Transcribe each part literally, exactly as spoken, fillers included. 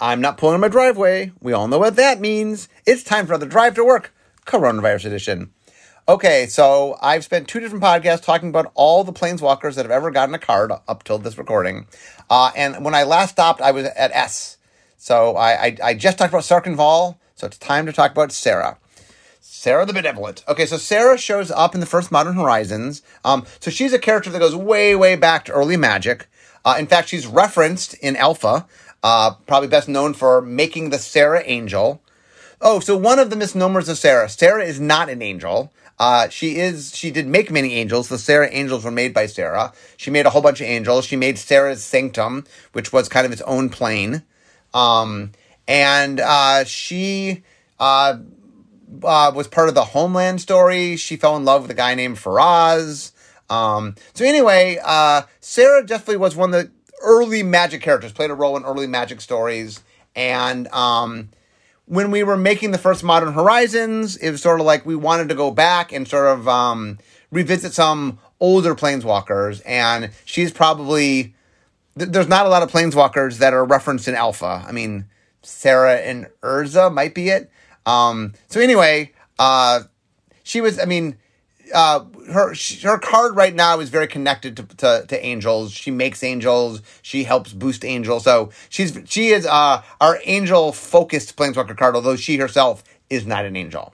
I'm not pulling in my driveway. We all know what that means. It's time for another drive to work, coronavirus edition. Okay, so I've spent two different podcasts talking about all the Planeswalkers that have ever gotten a card up till this recording. Uh, and when I last stopped, I was at S. So I, I, I just talked about Sarkinval, so it's time to talk about Serra. Serra the Benevolent. Okay, so Serra shows up in the first Modern Horizons. Um, so she's a character that goes way, way back to early Magic. Uh, in fact, she's referenced in Alpha. Uh, probably best known for making the Serra Angel. Oh, so one of the misnomers of Serra. Serra is not an angel. Uh, she is. She did make many angels. The Serra Angels were made by Serra. She made a whole bunch of angels. She made Serra's Sanctum, which was kind of its own plane. Um, and uh, she uh, uh, was part of the Homeland story. She fell in love with a guy named Faraz. Um, so anyway, uh, Serra definitely was one of the early Magic characters, played a role in early Magic stories. And um, when we were making the first Modern Horizons, it was sort of like we wanted to go back and sort of um, revisit some older Planeswalkers. And she's probably... Th- there's not a lot of Planeswalkers that are referenced in Alpha. I mean, Serra and Urza might be it. Um, so anyway, uh, she was, I mean... Uh, her her card right now is very connected to, to to angels. She makes angels. She helps boost angels. So she's she is uh, our angel focused Planeswalker card. Although she herself is not an angel.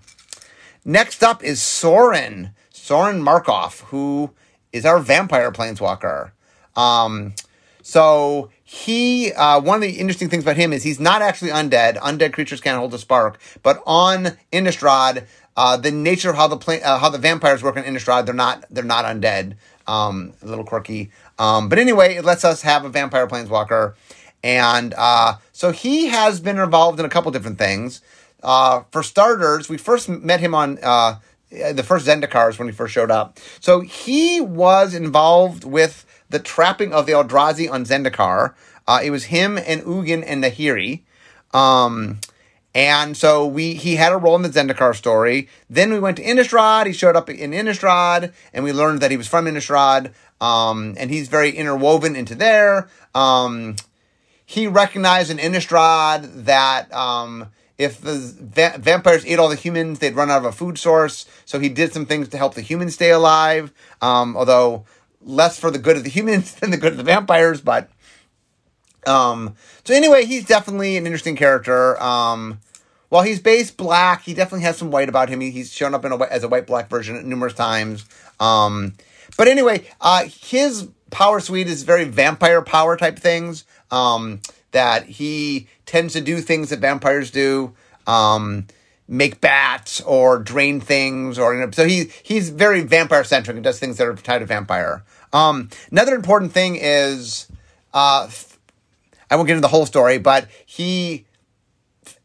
Next up is Sorin Sorin Markov, who is our vampire Planeswalker. Um, so he uh, one of the interesting things about him is he's not actually undead. Undead creatures can't hold a spark, but on Innistrad. Uh, the nature of how the pla- uh, how the vampires work in Innistrad, they're not they're not undead. Um, a little quirky, um, but anyway, it lets us have a vampire Planeswalker, and uh, so he has been involved in a couple different things. Uh, for starters, we first met him on uh, the first Zendikars when he first showed up. So he was involved with the trapping of the Eldrazi on Zendikar. Uh, it was him and Ugin and Nahiri. Um, And so we he had a role in the Zendikar story. Then we went to Innistrad. He showed up in Innistrad, and we learned that he was from Innistrad. Um, and he's very interwoven into there. Um, he recognized in Innistrad that um, if the va- vampires ate all the humans, they'd run out of a food source. So he did some things to help the humans stay alive, um, although less for the good of the humans than the good of the vampires, but... Um, so anyway, he's definitely an interesting character. Um, while he's base black, he definitely has some white about him. He, he's shown up in a, as a white-black version numerous times. Um, but anyway, uh, his power suite is very vampire power type things, um, that he tends to do things that vampires do, um, make bats or drain things or, you know, so he, he's very vampire centric and does things that are tied to vampire. Um, another important thing is, uh, I won't get into the whole story, but he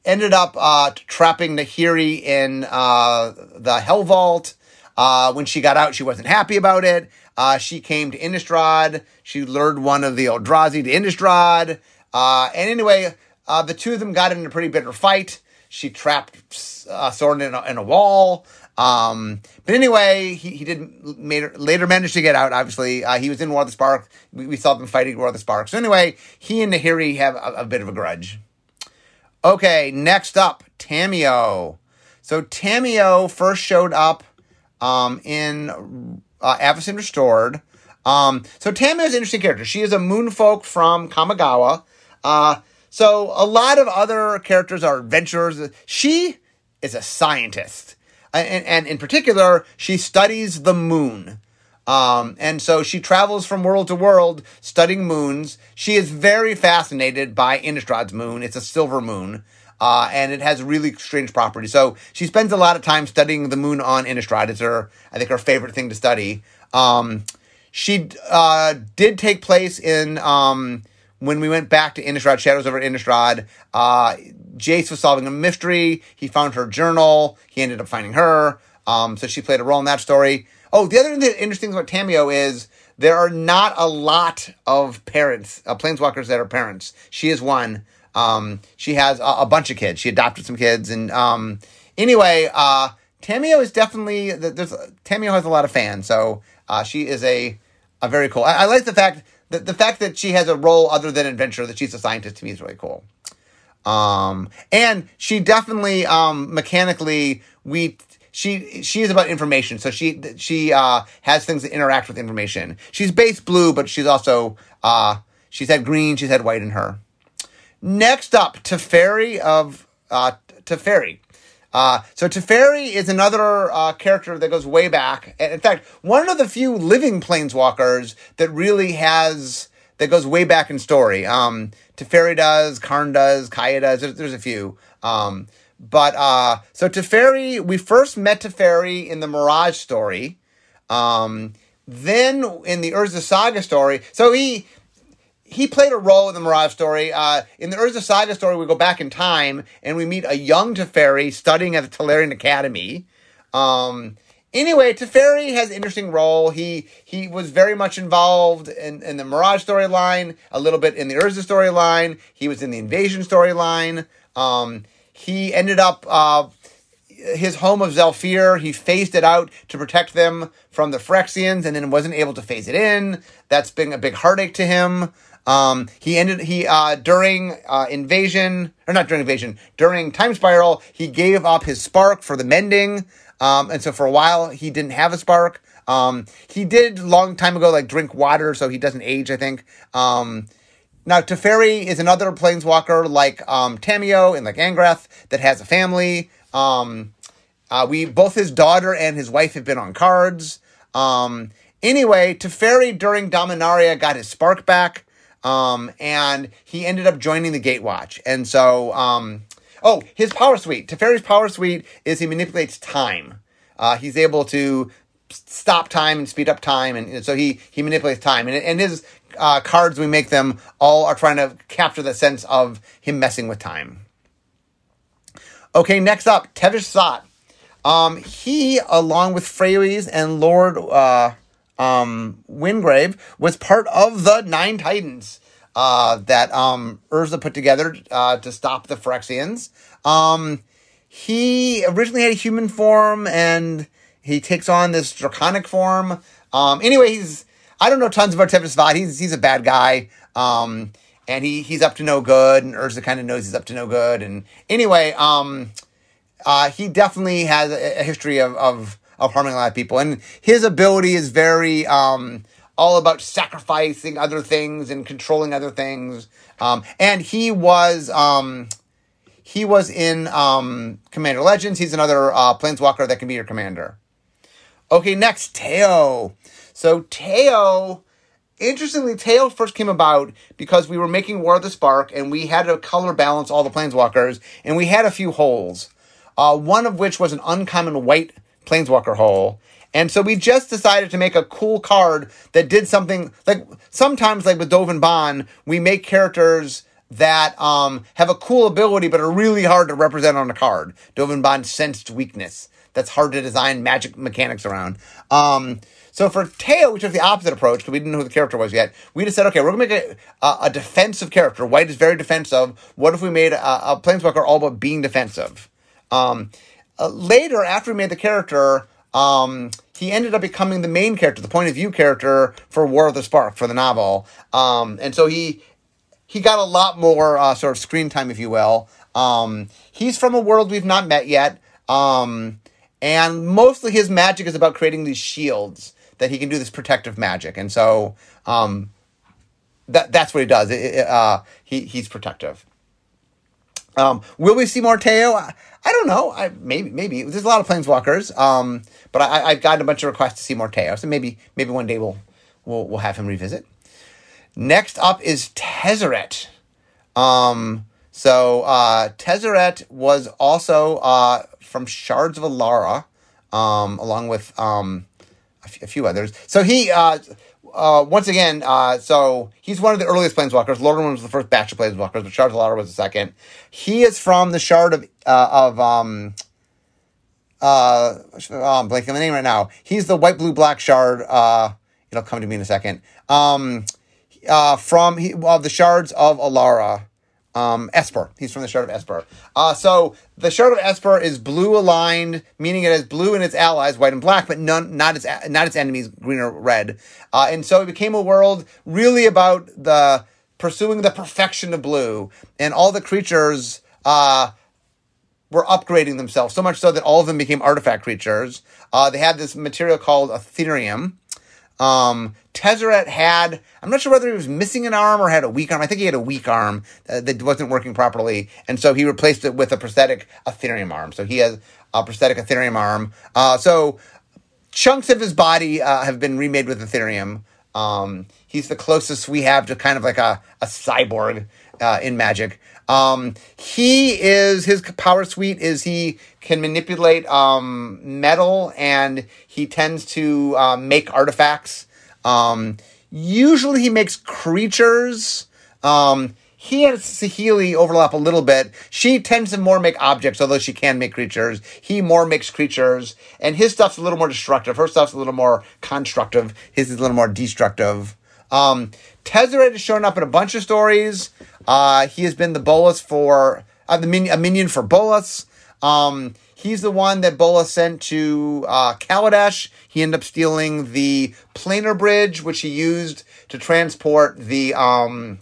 ended up uh, trapping Nahiri in uh, the Hell Vault. Uh, when she got out, she wasn't happy about it. Uh, she came to Innistrad. She lured one of the Eldrazi to Innistrad. Uh, and anyway, uh, the two of them got in a pretty bitter fight. She trapped uh, Sorin in a, in a wall. Um, but anyway, he, he did made, later manage to get out, obviously. Uh, he was in War of the Spark. We, we saw them fighting War of the Spark. So anyway, he and Nahiri have a, a bit of a grudge. Okay, next up, Tamiyo. So Tamiyo first showed up um, in uh, Avacyn Restored. Um, so Tamiyo is an interesting character. She is a moonfolk from Kamigawa. Uh, so a lot of other characters are adventurers. She is a scientist. And, and in particular, she studies the moon. Um, and so she travels from world to world studying moons. She is very fascinated by Innistrad's moon. It's a silver moon, uh, and it has really strange properties. So she spends a lot of time studying the moon on Innistrad. It's her, I think, her favorite thing to study. Um, she uh, did take place in, um, when we went back to Innistrad, Shadows over Innistrad, uh, Jace was solving a mystery. He found her journal. He ended up finding her. Um, so she played a role in that story. Oh, the other thing that interesting about Tamiyo is there are not a lot of parents, uh, Planeswalkers that are parents. She is one. Um, she has a, a bunch of kids. She adopted some kids. And um, anyway, uh, Tamiyo is definitely, there's, Tamiyo has a lot of fans. So uh, she is a, a very cool. I, I like the fact that the fact that she has a role other than adventure, that she's a scientist, to me is really cool. Um, and she definitely, um, mechanically, we... She she is about information, so she she uh, has things that interact with information. She's base blue, but she's also uh, she's had green, she's had white in her. Next up, Teferi of uh, Teferi. Uh, so Teferi is another uh, character that goes way back. In fact, one of the few living planeswalkers that really has that goes way back in story. Um, Teferi does, Karn does, Kaya does. There's, there's a few. Um, But, uh, so Teferi, we first met Teferi in the Mirage story. Um, then in the Urza Saga story, so he, he played a role in the Mirage story. Uh, in the Urza Saga story, we go back in time and we meet a young Teferi studying at the Tolarian Academy. Um, anyway, Teferi has an interesting role. He, he was very much involved in, in the Mirage storyline, a little bit in the Urza storyline. He was in the Invasion storyline. Um, He ended up, uh, his home of Zelfir, he phased it out to protect them from the Phyrexians and then wasn't able to phase it in. That's been a big heartache to him. Um, he ended, he, uh, during, uh, invasion, or not during invasion, during Time Spiral, he gave up his spark for the mending. Um, and so for a while, he didn't have a spark. Um, he did long time ago, like drink water, so he doesn't age, I think. Um, Now, Teferi is another planeswalker like um, Tamiyo and like Angrath that has a family. Um, uh, we both his daughter and his wife have been on cards. Um, anyway, Teferi during Dominaria got his spark back, um, and he ended up joining the Gatewatch. And so, um, oh, his power suite. Teferi's power suite is he manipulates time. Uh, he's able to stop time and speed up time, and, and so he he manipulates time. And and his Uh, cards, we make them, all are trying to capture the sense of him messing with time. Okay, next up, Tezzeret. Um, he, along with Freyes and Lord uh, um, Wingrave, was part of the Nine Titans uh, that um, Urza put together uh, to stop the Phyrexians. Um, he originally had a human form, and he takes on this draconic form. Um, anyway, he's I don't know tons about Tezzeret. He's he's a bad guy, um, and he he's up to no good. And Urza kind of knows he's up to no good. And anyway, um, uh, he definitely has a, a history of, of of harming a lot of people. And his ability is very um, all about sacrificing other things and controlling other things. Um, and he was um, he was in um, Commander Legends. He's another uh, planeswalker that can be your commander. Okay, next, Teyo. So Teyo, interestingly, Teyo first came about because we were making War of the Spark, and we had to color balance all the planeswalkers, and we had a few holes, uh, one of which was an uncommon white planeswalker hole. And so we just decided to make a cool card that did something, like sometimes like with Dove and Bond, we make characters that um, have a cool ability but are really hard to represent on a card. Dove and Bond sensed weakness. That's hard to design magic mechanics around. Um... So for Teyo, we took the opposite approach because we didn't know who the character was yet. We just said, okay, we're going to make a, a, a defensive character. White is very defensive. What if we made a, a planeswalker all about being defensive? Um, uh, later, after we made the character, um, he ended up becoming the main character, the point of view character for War of the Spark, for the novel. Um, and so he he got a lot more uh, sort of screen time, if you will. Um, he's from a world we've not met yet. Um, and mostly his magic is about creating these shields, that he can do this protective magic. And so um, that that's what he does. It, it, uh, he He's protective. Um, will we see more Teyo? I, I don't know. I, maybe. maybe There's a lot of planeswalkers. Um, but I, I've gotten a bunch of requests to see more Teyo. So maybe maybe one day we'll, we'll, we'll have him revisit. Next up is Tezzeret. Um, so uh, Tezzeret was also uh, from Shards of Alara, um, along with... Um, a few others. So he, uh, uh, once again, uh, so he's one of the earliest planeswalkers. Lordaeron was the first batch of planeswalkers, but Shard of Alara was the second. He is from the Shard of, uh, of, um, uh, oh, I'm blanking on the name right now. He's the white, blue, black Shard. Uh, it'll come to me in a second. Um, uh, from he, well, the Shards of Alara. Um, Esper. He's from the Shard of Esper. Uh, so the Shard of Esper is blue aligned, meaning it has blue in its allies, white and black, but none, not its, not its enemies, green or red. Uh, and so it became a world really about the pursuing the perfection of blue, and all the creatures uh, were upgrading themselves, so much so that all of them became artifact creatures. Uh, they had this material called aetherium. Um, Tezzeret had, I'm not sure whether he was missing an arm or had a weak arm. I think he had a weak arm uh, that wasn't working properly, and so he replaced it with a prosthetic aetherium arm. So he has a prosthetic aetherium arm. Uh, so chunks of his body uh, have been remade with aetherium. Um, he's the closest we have to kind of like a, a cyborg uh, in Magic. Um, he is, his power suite is he can manipulate um, metal, and he tends to uh, make artifacts. Um, usually he makes creatures. Um, he and Saheeli overlap a little bit. She tends to more make objects, although she can make creatures. He more makes creatures, and his stuff's a little more destructive. Her stuff's a little more constructive. His is a little more destructive. Um, Tezzeret has shown up in a bunch of stories. Uh, he has been the Bolas for, uh, the min- a minion for Bolas. Um, he's the one that Bolas sent to uh, Kaladesh. He ended up stealing the planar bridge, which he used to transport the um,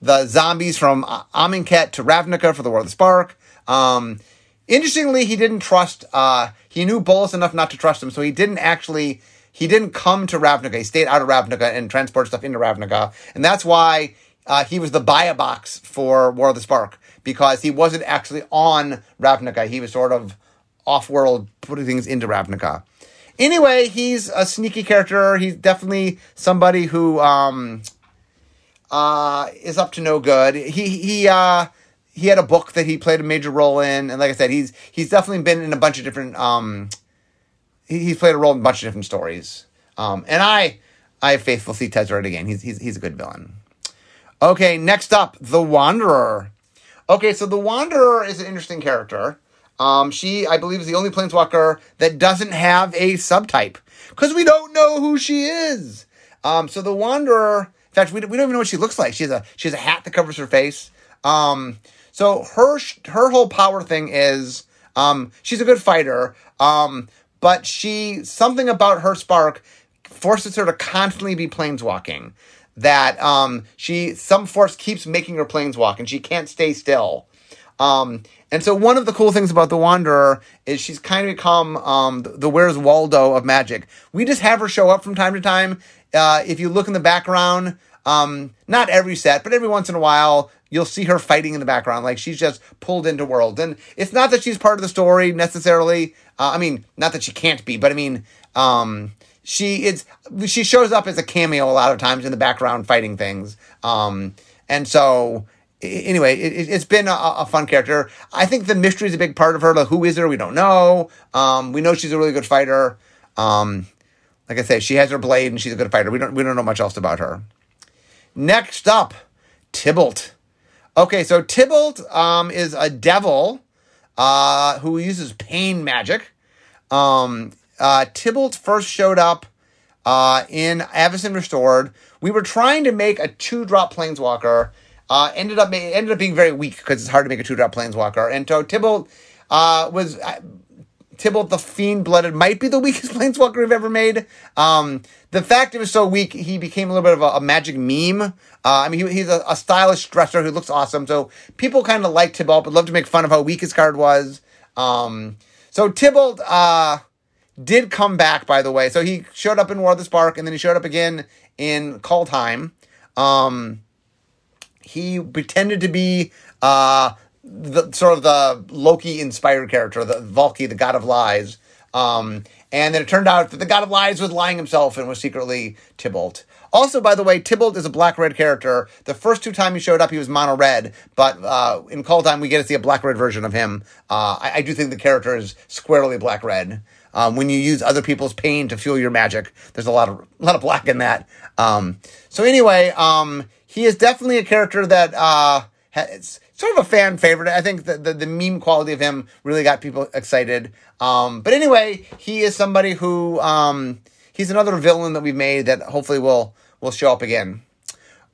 the zombies from uh, Amonkhet to Ravnica for the War of the Spark. Um, interestingly, he didn't trust, uh, he knew Bolas enough not to trust him, so he didn't actually... He didn't come to Ravnica. He stayed out of Ravnica and transported stuff into Ravnica. And that's why uh, he was the buy-a box for War of the Spark, because he wasn't actually on Ravnica. He was sort of off-world putting things into Ravnica. Anyway, he's a sneaky character. He's definitely somebody who um, uh, is up to no good. He... he uh, He had a book that he played a major role in. And like I said, he's he's definitely been in a bunch of different... Um, He's played a role in a bunch of different stories. Um, and I I faithfully see Tezzeret again. He's, he's, he's a good villain. Okay, next up, The Wanderer. Okay, so The Wanderer is an interesting character. Um, she, I believe, is the only Planeswalker that doesn't have a subtype, because we don't know who she is. Um, so The Wanderer, in fact, we, we don't even know what she looks like. She has a, she has a hat that covers her face. Um, so her, her whole power thing is um, she's a good fighter. Um... But she, something about her spark forces her to constantly be planeswalking. That um, she, some force keeps making her planeswalk, and she can't stay still. Um, and so one of the cool things about The Wanderer is she's kind of become um, the, the Where's Waldo of Magic. We just have her show up from time to time. Uh, if you look in the background, um, not every set, but every once in a while, you'll see her fighting in the background. Like, she's just pulled into worlds. And it's not that she's part of the story, necessarily. Uh, I mean, not that she can't be, but I mean, um, she is, she shows up as a cameo a lot of times in the background fighting things. Um, and so, anyway, it, it's been a, a fun character. I think the mystery is a big part of her. Like, who is her? We don't know. Um, we know she's a really good fighter. Um, like I say, she has her blade and she's a good fighter. We don't, we don't know much else about her. Next up, Tybalt. Okay, so Tybalt um, is a devil uh, who uses pain magic. Um, uh, Tybalt first showed up uh, in Avacyn Restored. We were trying to make a two-drop Planeswalker. Uh, ended up ended up being very weak because it's hard to make a two-drop Planeswalker. And so Tybalt uh, was... Uh, Tybalt the fiend-blooded might be the weakest Planeswalker we've ever made. Um, the fact it was so weak, he became a little bit of a, a Magic meme. Uh, I mean, he, he's a, a stylish dresser who looks awesome, so people kind of like Tybalt, but love to make fun of how weak his card was. Um, so Tybalt uh, did come back, by the way. So he showed up in War of the Spark, and then he showed up again in Kaldheim. Um, he pretended to be... Uh, The, sort of the Loki-inspired character, the Valky, the god of lies. Um, and then it turned out that the god of lies was lying himself and was secretly Tybalt. Also, by the way, Tybalt is a black-red character. The first two times he showed up, he was mono-red, but uh, in Kaldheim, we get to see a black-red version of him. Uh, I, I do think the character is squarely black-red. Um, when you use other people's pain to fuel your magic, there's a lot of a lot of black in that. Um, so anyway, um, he is definitely a character that... Uh, has, sort of a fan favorite. I think the, the, the meme quality of him really got people excited. Um, but anyway, he is somebody who, um, he's another villain that we've made that hopefully will, will show up again.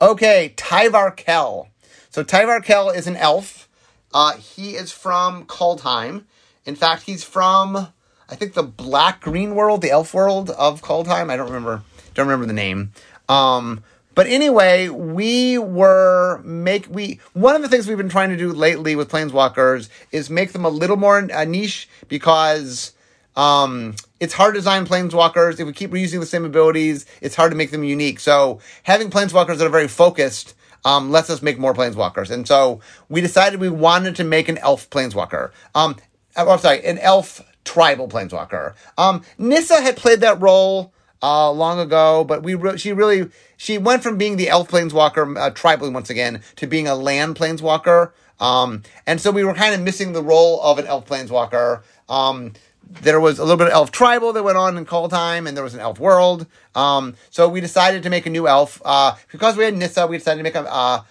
Okay, Tyvar Kell. So Tyvar Kell is an elf. Uh, he is from Kaldheim. In fact, he's from, I think, the black-green world, the elf world of Kaldheim. I don't remember, don't remember the name. Um, But anyway, we were make we one of the things we've been trying to do lately with Planeswalkers is make them a little more uh, niche, because um, it's hard to design Planeswalkers. If we keep reusing the same abilities, it's hard to make them unique. So having Planeswalkers that are very focused um, lets us make more Planeswalkers. And so we decided we wanted to make an elf Planeswalker. Um, I'm sorry, an elf tribal Planeswalker. Um, Nissa had played that role Uh, long ago, but we re- she really, she went from being the elf planeswalker, uh, tribally once again, to being a land planeswalker. Um, and so we were kind of missing the role of an elf planeswalker. Um, there was a little bit of elf tribal that went on in Kaldheim, and there was an elf world. Um, so we decided to make a new elf. Uh, because we had Nissa, we decided to make a, uh,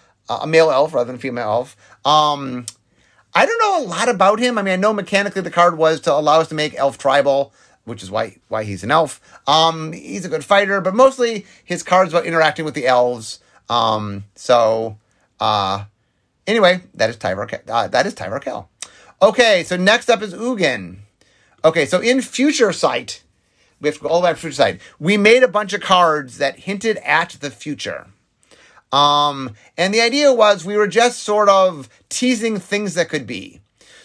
a male elf rather than a female elf. Um, I don't know a lot about him. I mean, I know mechanically the card was to allow us to make elf tribal, which is why why he's an elf. Um, he's a good fighter, but mostly his card's about interacting with the elves. Um, so, uh, anyway, that is Tyvar Kell. Uh, that is Tyvar Kell. Okay, so next up is Ugin. Okay, so in Future Sight, we have to go all the way back to Future Sight. We made a bunch of cards that hinted at the future. Um, and the idea was we were just sort of teasing things that could be.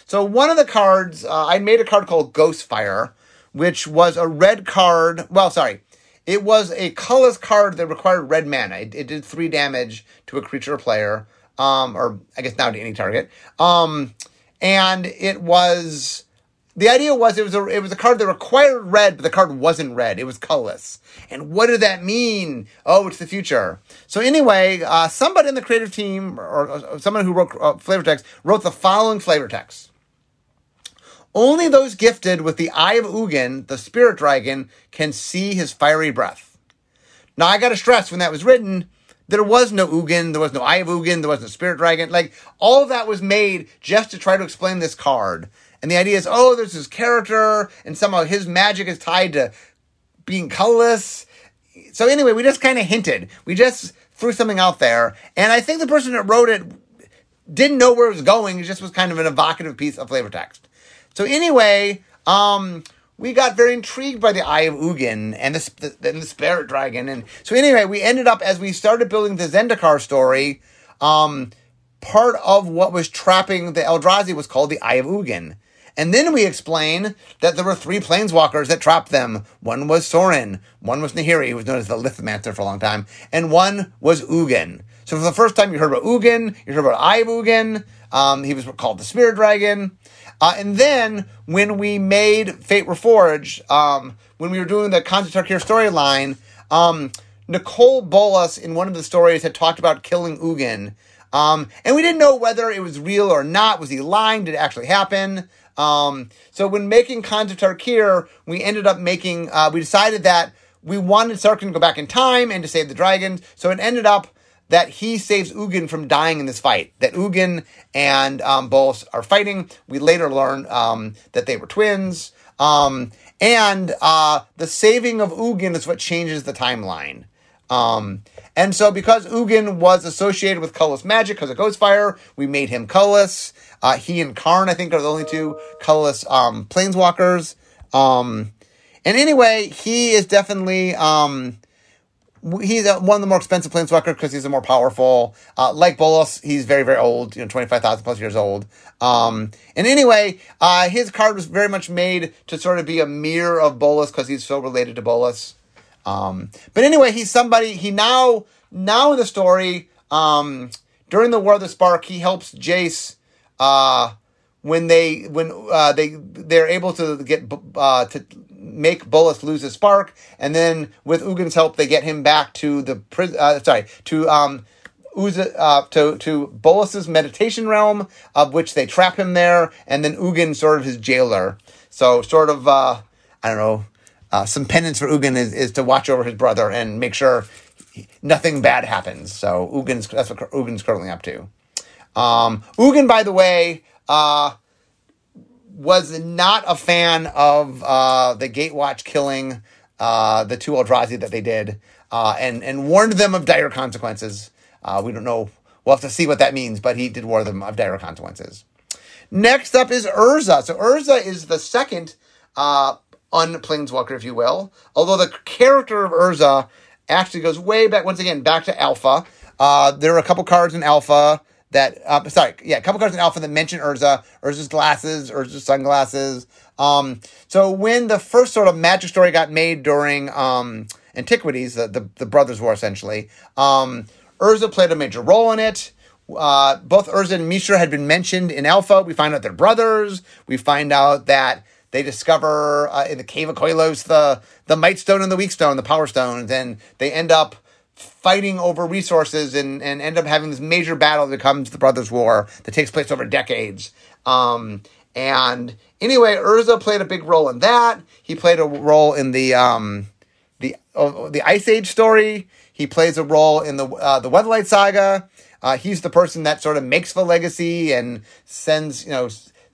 So one of the cards, uh, I made a card called Ghostfire, which was a red card. Well, sorry. It was a colorless card that required red mana. It, it did three damage to a creature or player, um, or I guess now to any target. Um, and it was, the idea was it was a, it was a card that required red, but the card wasn't red. It was colorless. And what did that mean? Oh, it's the future. So anyway, uh, somebody in the creative team, or, or someone who wrote uh, flavor text, wrote the following flavor text. Only those gifted with the Eye of Ugin, the Spirit Dragon, can see his fiery breath. Now, I gotta stress, when that was written, there was no Ugin, there was no Eye of Ugin, there was no Spirit Dragon. Like, all of that was made just to try to explain this card. And the idea is, oh, there's this character, and somehow his magic is tied to being colorless. So anyway, we just kind of hinted. We just threw something out there. And I think the person that wrote it didn't know where it was going. It just was kind of an evocative piece of flavor text. So anyway, um, we got very intrigued by the Eye of Ugin and the, the, and the Spirit Dragon. And so anyway, we ended up, as we started building the Zendikar story, um, part of what was trapping the Eldrazi was called the Eye of Ugin. And then we explain that there were three planeswalkers that trapped them. One was Sorin, one was Nahiri, who was known as the Lithmancer for a long time, and one was Ugin. So for the first time, you heard about Ugin, you heard about Eye of Ugin, um, he was called the Spirit Dragon. Uh, and then, when we made Fate Reforged, um, when we were doing the Concept Tarkir storyline, um, Nicole Bolas, in one of the stories, had talked about killing Ugin. Um, and we didn't know whether it was real or not. Was he lying? Did it actually happen? Um, so when making Concept Tarkir, we ended up making, uh, we decided that we wanted Sarkin to go back in time and to save the dragons. So it ended up that he saves Ugin from dying in this fight, that Ugin and um, Bolas are fighting. We later learn um, that they were twins. Um, and uh, the saving of Ugin is what changes the timeline. Um, and so because Ugin was associated with colorless magic because of Ghostfire, we made him colorless. Uh, he and Karn, I think, are the only two colorless um, planeswalkers. Um, and anyway, he is definitely... Um, He's one of the more expensive planeswalker because he's a more powerful. Uh, like Bolas, he's very, very old, you know, twenty-five thousand plus years old. Um, and anyway, uh, his card was very much made to sort of be a mirror of Bolas because he's so related to Bolas. Um, but anyway, he's somebody, he now, now in the story, um, during the War of the Spark, he helps Jace, uh, when they, when, uh, they, they're able to get, uh, to, make Bolas lose his spark, and then with Ugin's help, they get him back to the prison. Uh, sorry, to um, Uza, uh, to to Bolas's meditation realm, of which they trap him there, and then Ugin sort of his jailer. So sort of, uh, I don't know, uh, some penance for Ugin is, is to watch over his brother and make sure he, nothing bad happens. So Ugin's that's what Ugin's currently up to. Um, Ugin, by the way, uh. was not a fan of uh, the Gatewatch killing uh, the two Eldrazi that they did, uh, and, and warned them of dire consequences. Uh, we don't know. We'll have to see what that means, but he did warn them of dire consequences. Next up is Urza. So Urza is the second uh, un-planeswalker, if you will, although the character of Urza actually goes way back, once again, back to Alpha. Uh, there are a couple cards in Alpha that, uh, sorry, yeah, a couple cards in Alpha that mention Urza, Urza's glasses, Urza's sunglasses. Um, so when the first sort of Magic story got made during um, Antiquities, the, the, the Brothers' War, essentially, um, Urza played a major role in it. Uh, both Urza and Mishra had been mentioned in Alpha. We find out they're brothers. We find out that they discover uh, in the Cave of Koilos the, the Might Stone and the Weak Stone, the Power Stones, and they end up fighting over resources and, and end up having this major battle that becomes the Brothers' War that takes place over decades. Um, and anyway, Urza played a big role in that. He played a role in the um, the oh, the Ice Age story. He plays a role in the uh, the Weatherlight Saga. Uh, he's the person that sort of makes the legacy and sends, you know,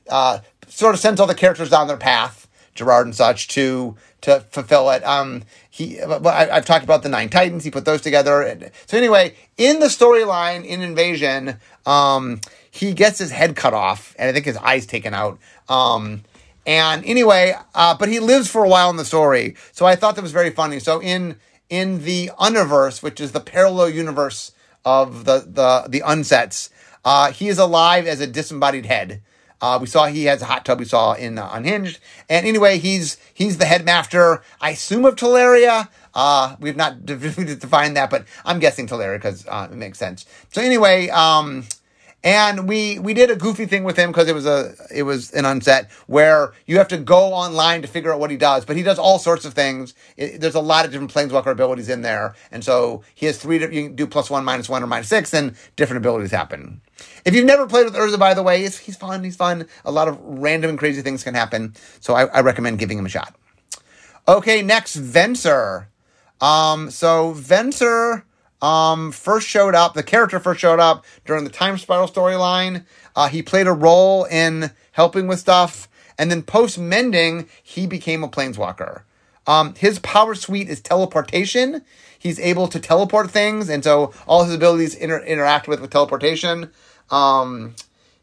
uh, sort of sends all the characters down their path, Gerard and such, to to fulfill it. Um, he, well, I, I've talked about the Nine Titans. He put those together. And, so anyway, in the storyline in Invasion, um, he gets his head cut off, and I think his eyes taken out. Um, and anyway, uh, but he lives for a while in the story. So I thought that was very funny. So in in the Universe, which is the parallel universe of the the the Unsets, uh, he is alive as a disembodied head. Uh, we saw he has a hot tub we saw in uh, Unhinged. And anyway, he's he's the headmaster, I assume, of Teleria. Uh, we've not defined that, but I'm guessing Teleria because uh, it makes sense. So anyway, um, and we we did a goofy thing with him because it was a it was an Unset where you have to go online to figure out what he does. But he does all sorts of things. It, there's a lot of different Planeswalker abilities in there. And so he has three, you can do plus one, minus one, or minus six, and different abilities happen. If you've never played with Urza, by the way, it's, he's fun, he's fun. A lot of random and crazy things can happen, so I, I recommend giving him a shot. Okay, next, Venser. Um, so Venser um, first showed up, the character first showed up during the Time Spiral storyline. Uh, he played a role in helping with stuff, and then post-mending, he became a Planeswalker. Um, his power suite is teleportation. He's able to teleport things, and so all his abilities inter- interact with, with teleportation. Um,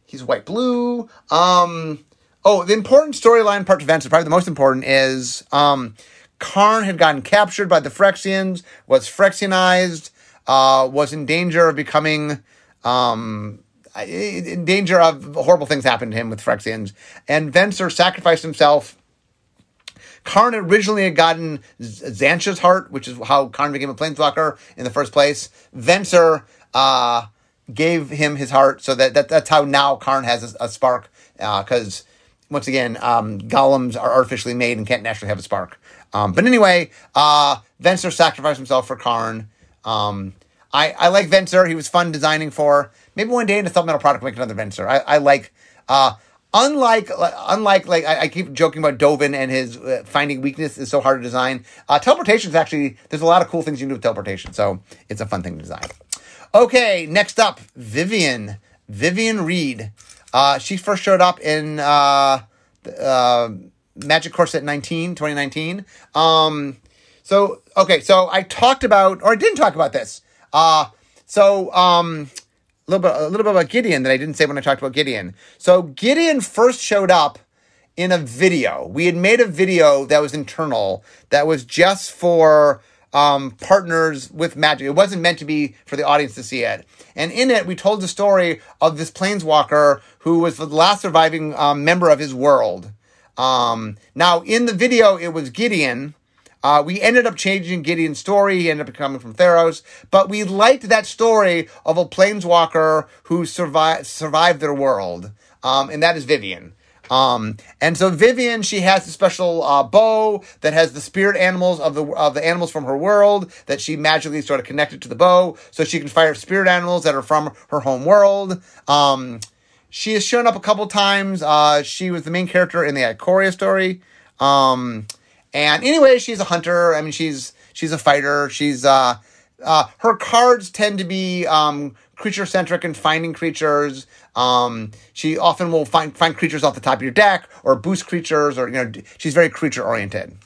he's white blue. Um, oh, the important storyline part to Venser, probably the most important, is um, Karn had gotten captured by the Phyrexians, was Phyrexianized, uh, was in danger of becoming, um, in danger of horrible things happened to him with Phyrexians, and Venser sacrificed himself. Karn originally had gotten Zansha's heart, which is how Karn became a Planeswalker in the first place. Venser, uh, gave him his heart, so that, that that's how now Karn has a, a spark, because, uh, once again, um, golems are artificially made and can't naturally have a spark. Um, but anyway, uh, Venser sacrificed himself for Karn. Um, I, I like Venser. He was fun designing for. Maybe one day in a supplemental product make another Venser. I, I like... Uh, Unlike, unlike, like I, I keep joking about Dovin and his uh, finding weakness is so hard to design. Uh, teleportation is actually, there's a lot of cool things you can do with teleportation, so it's a fun thing to design. Okay, next up, Vivian. Vivian Reed. Uh, she first showed up in uh, uh, Magic Core Set nineteen, twenty nineteen. Um, so, okay, so I talked about, or I didn't talk about this. Uh, so, um... A little, bit, a little bit about Gideon that I didn't say when I talked about Gideon. So Gideon first showed up in a video. We had made a video that was internal, that was just for um, partners with Magic. It wasn't meant to be for the audience to see it. And in it, we told the story of this Planeswalker who was the last surviving um, member of his world. Um, now, in the video, it was Gideon. Uh, we ended up changing Gideon's story. He ended up coming from Theros. But we liked that story of a Planeswalker who survived survived their world. Um, and that is Vivian. Um, and so Vivian, she has a special uh, bow that has the spirit animals of the of the animals from her world that she magically sort of connected to the bow. So she can fire spirit animals that are from her home world. Um, she has shown up a couple times. Uh, she was the main character in the Ikoria story. Um... And anyway, she's a hunter. I mean, she's she's a fighter. She's uh, uh, her cards tend to be um, creature centric and finding creatures. Um, she often will find find creatures off the top of your deck or boost creatures, or you know, she's very creature oriented.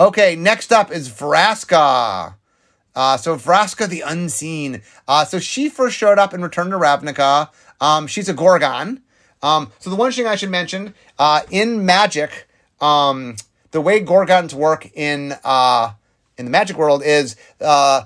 Okay, next up is Vraska. Uh, so Vraska the Unseen. Uh, so she first showed up in Return to Ravnica. Um, she's a Gorgon. Um, so the one thing I should mention uh, in Magic. Um, The way Gorgons work in uh, in the Magic world is uh,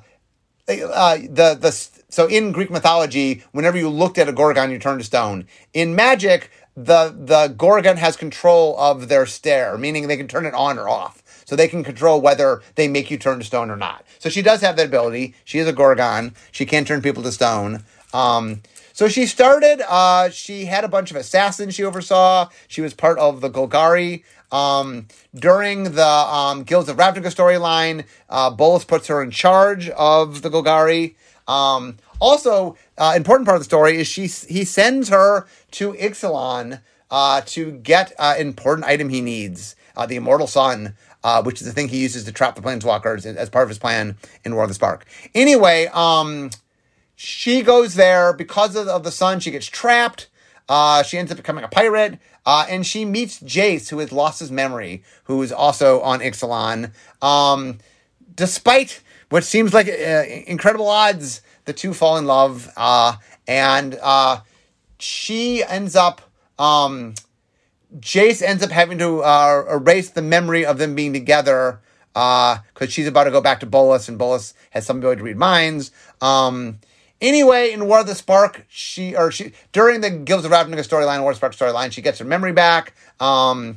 uh, the the so in Greek mythology, whenever you looked at a Gorgon, you turned to stone. In Magic, the the Gorgon has control of their stare, meaning they can turn it on or off. So they can control whether they make you turn to stone or not. So she does have that ability. She is a Gorgon. She can turn people to stone. Um, so she started, uh, she had a bunch of assassins she oversaw. She was part of the Golgari. Um, during the um, Guilds of Ravnica storyline, uh, Bolas puts her in charge of the Golgari. Um, also, uh, important part of the story is she he sends her to Ixalan uh, to get an uh, important item he needs, uh, the Immortal Sun, uh, which is the thing he uses to trap the Planeswalkers as part of his plan in War of the Spark. Anyway, um... she goes there because of, of the sun. She gets trapped. Uh, she ends up becoming a pirate. Uh, and she meets Jace, who has lost his memory, who is also on Ixalan. Um, despite what seems like uh, incredible odds, the two fall in love. Uh, and uh, she ends up... Um, Jace ends up having to uh, erase the memory of them being together because uh, she's about to go back to Bolas, and Bolas has some ability to read minds. Um... Anyway, in War of the Spark, she, or she, during the Guilds of Ravnica storyline, War of the Spark storyline, she gets her memory back. Um,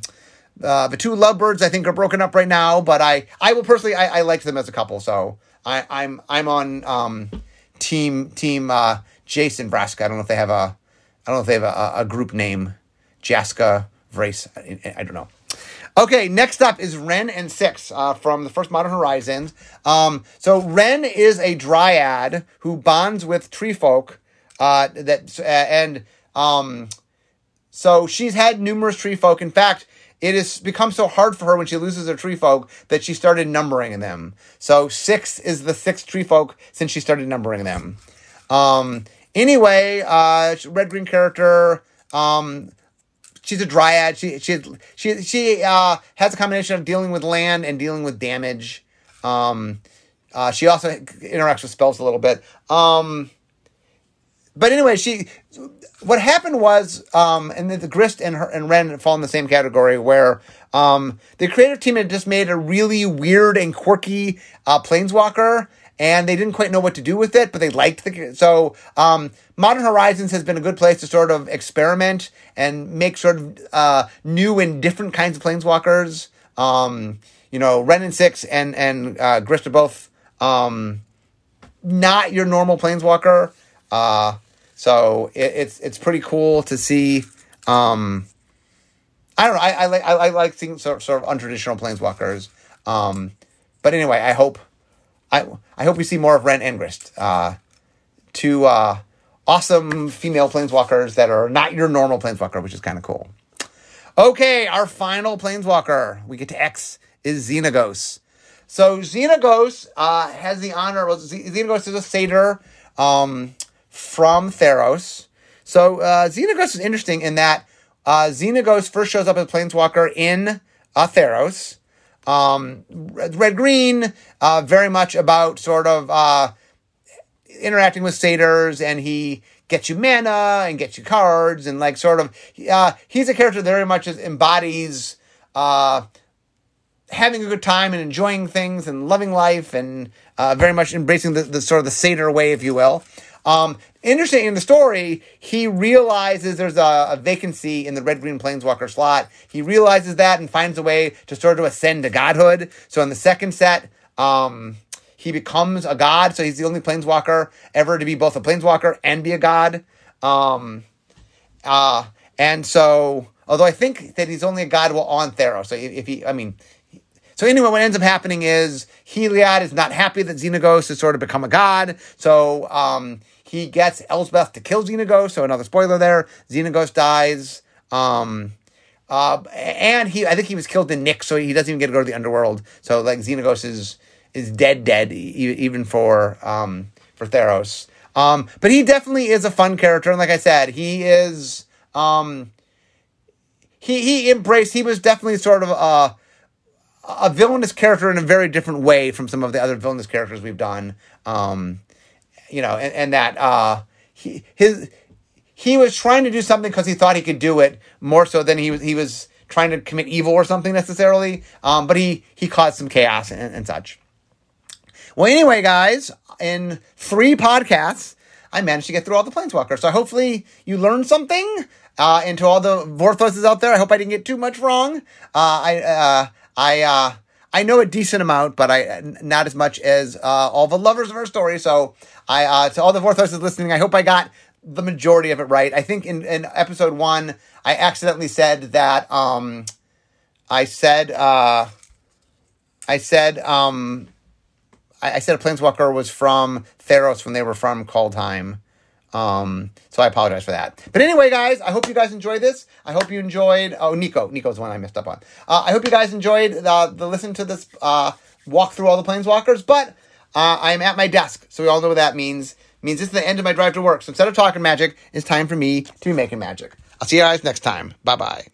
uh, the two lovebirds, I think, are broken up right now, but I, I will personally, I, I liked them as a couple, so I, I'm, I'm on, um, team, team, uh, Jace and Vraska. I don't know if they have a, I don't know if they have a, a group name. Jaska, Vrace, I, I don't know. Okay, next up is Ren and Six uh, from the first Modern Horizons. Um, so Ren is a dryad who bonds with tree folk. Uh, that, uh, and um, so she's had numerous tree folk. In fact, it has become so hard for her when she loses her tree folk that she started numbering them. So Six is the sixth tree folk since she started numbering them. Um, anyway, uh, red-green character... Um, She's a dryad. She she she she uh, has a combination of dealing with land and dealing with damage. Um, uh, she also interacts with spells a little bit. Um, but anyway, she what happened was, um, and the, the Grist and her and Ren fall in the same category where um, the creative team had just made a really weird and quirky uh, planeswalker. And they didn't quite know what to do with it, but they liked the... So, um, Modern Horizons has been a good place to sort of experiment and make sort of uh, new and different kinds of planeswalkers. Um, you know, Ren and Six and, and uh, Grist are both um, not your normal planeswalker. Uh, so, it, it's it's pretty cool to see... Um, I don't know, I, I, like, I, I like seeing sort, sort of untraditional planeswalkers. Um, but anyway, I hope... I, I hope we see more of Ren and Grist. Uh, two uh, awesome female planeswalkers that are not your normal planeswalker, which is kind of cool. Okay, our final planeswalker, we get to X, is Xenagos. So Xenagos uh, has the honor, well, Xenagos is a satyr um, from Theros. So uh, Xenagos is interesting in that uh, Xenagos first shows up as planeswalker in uh, Theros. Um, red-green, uh, very much about sort of, uh, interacting with satyrs, and he gets you mana and gets you cards and like sort of, uh, he's a character that very much embodies, uh, having a good time and enjoying things and loving life and, uh, very much embracing the, the sort of the satyr way, if you will. Um, interesting in the story, he realizes there's a, a vacancy in the red-green planeswalker slot. He realizes that and finds a way to sort of ascend to godhood. So in the second set, um, he becomes a god. So he's the only planeswalker ever to be both a planeswalker and be a god. Um, uh, and so, although I think that he's only a god while on Theros. So if he, I mean... So anyway, what ends up happening is Heliod is not happy that Xenagos has sort of become a god. So um, he gets Elsbeth to kill Xenagos. So another spoiler there. Xenagos dies. Um, uh, and he, I think he was killed in Nyx, so he doesn't even get to go to the underworld. So like Xenagos is is dead, dead, e- even for um, for Theros. Um, but he definitely is a fun character. And like I said, he is... Um, he, he embraced... He was definitely sort of... Uh, a villainous character in a very different way from some of the other villainous characters we've done. Um, you know, and, and that, uh, he, his, he was trying to do something cause he thought he could do it more so than he was, he was trying to commit evil or something necessarily. Um, but he, he caused some chaos and, and such. Well, anyway, guys, in three podcasts, I managed to get through all the Planeswalkers. So hopefully you learned something. Uh, and to all the Vorthoses out there, I hope I didn't get too much wrong. Uh, I, uh, I, uh, I know a decent amount, but I not as much as uh, all the lovers of our story. So I, uh, to all the Vorthoses listening, I hope I got the majority of it right. I think in, in episode one, I accidentally said that, um, I said, uh, I said, um, I, I said a Planeswalker was from Theros when they were from Kaldheim. Um, so I apologize for that. But anyway, guys, I hope you guys enjoyed this. I hope you enjoyed... Oh, Nico. Nico's the one I messed up on. Uh, I hope you guys enjoyed uh, the listen to this uh, walk through all the Planeswalkers, but uh, I'm at my desk, so we all know what that means. It means this is the end of my drive to work. So instead of talking magic, it's time for me to be making magic. I'll see you guys next time. Bye-bye.